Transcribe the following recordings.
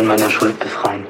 von meiner Schuld befreien.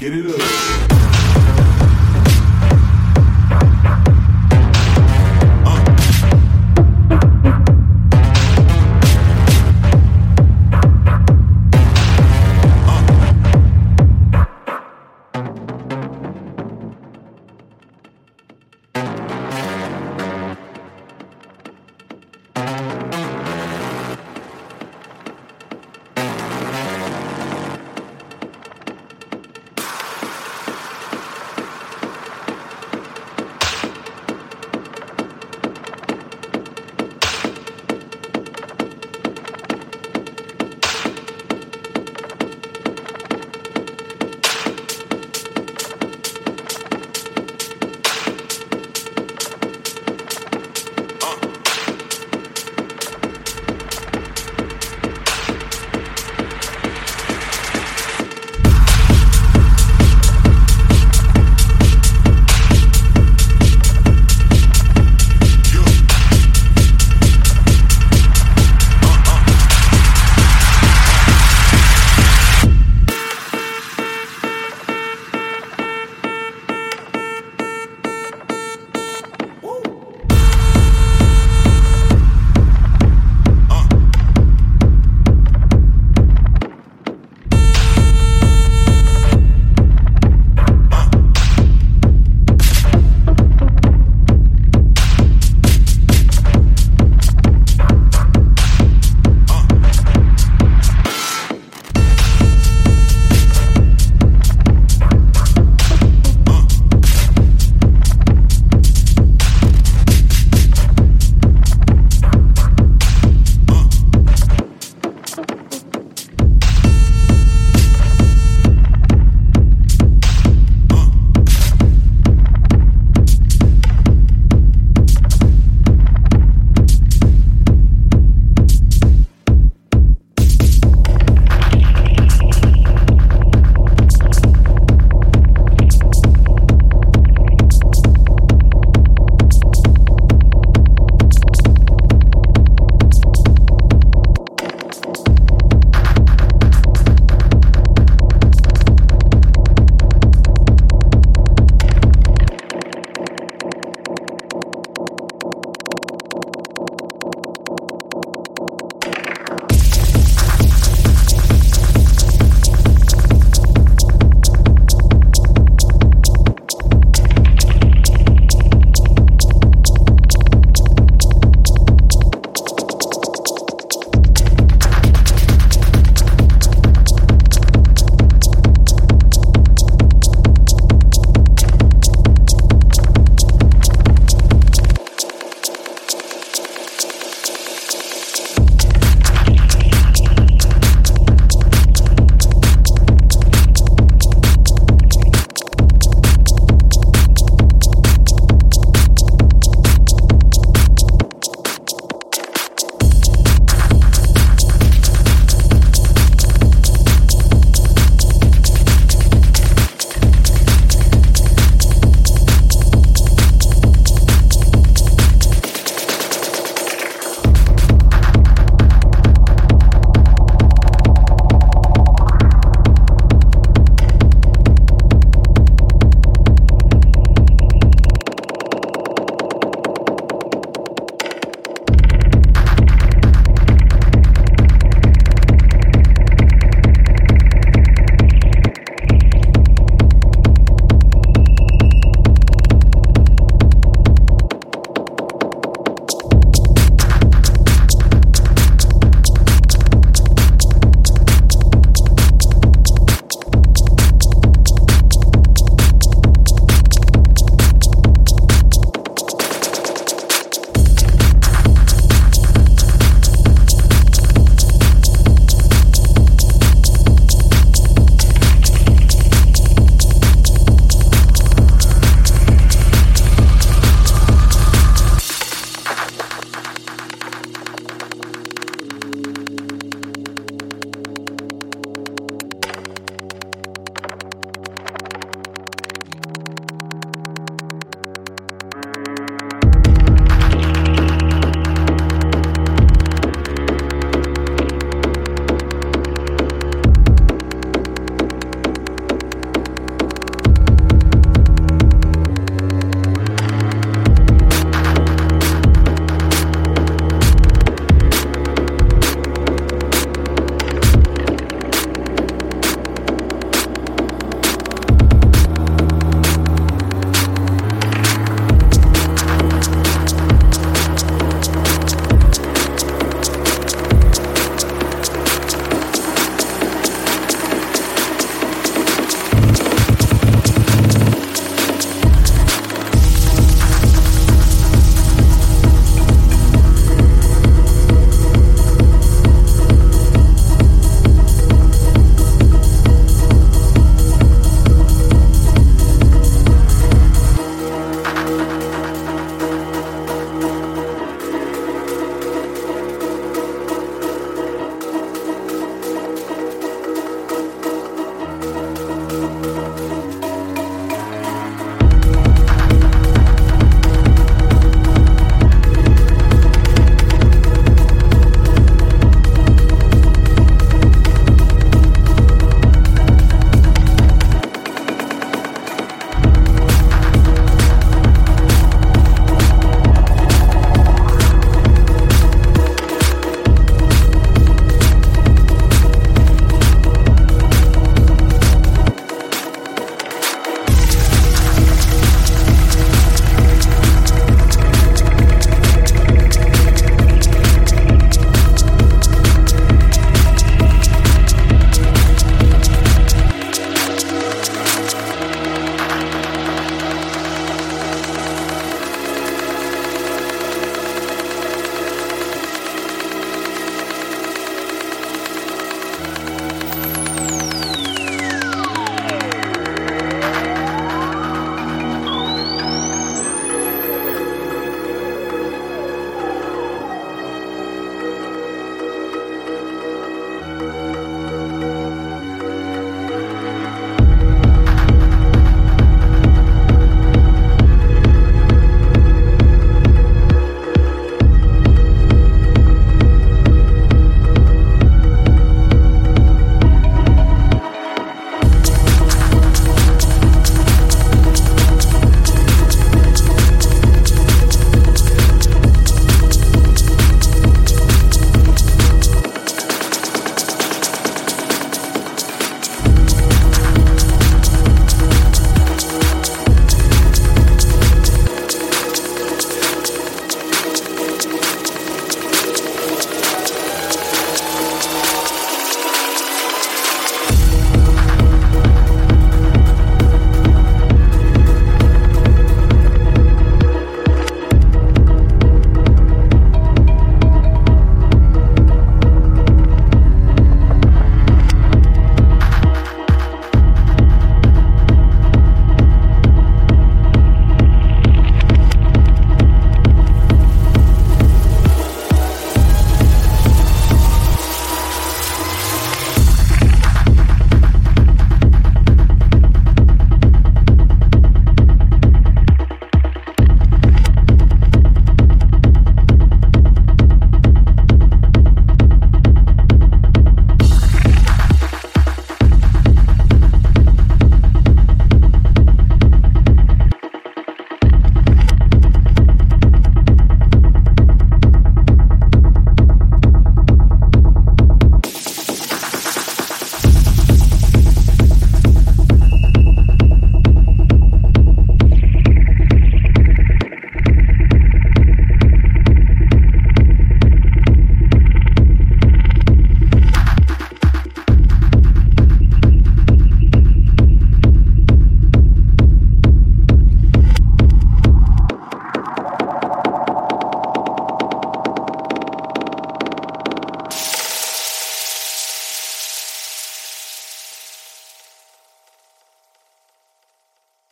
Get it up.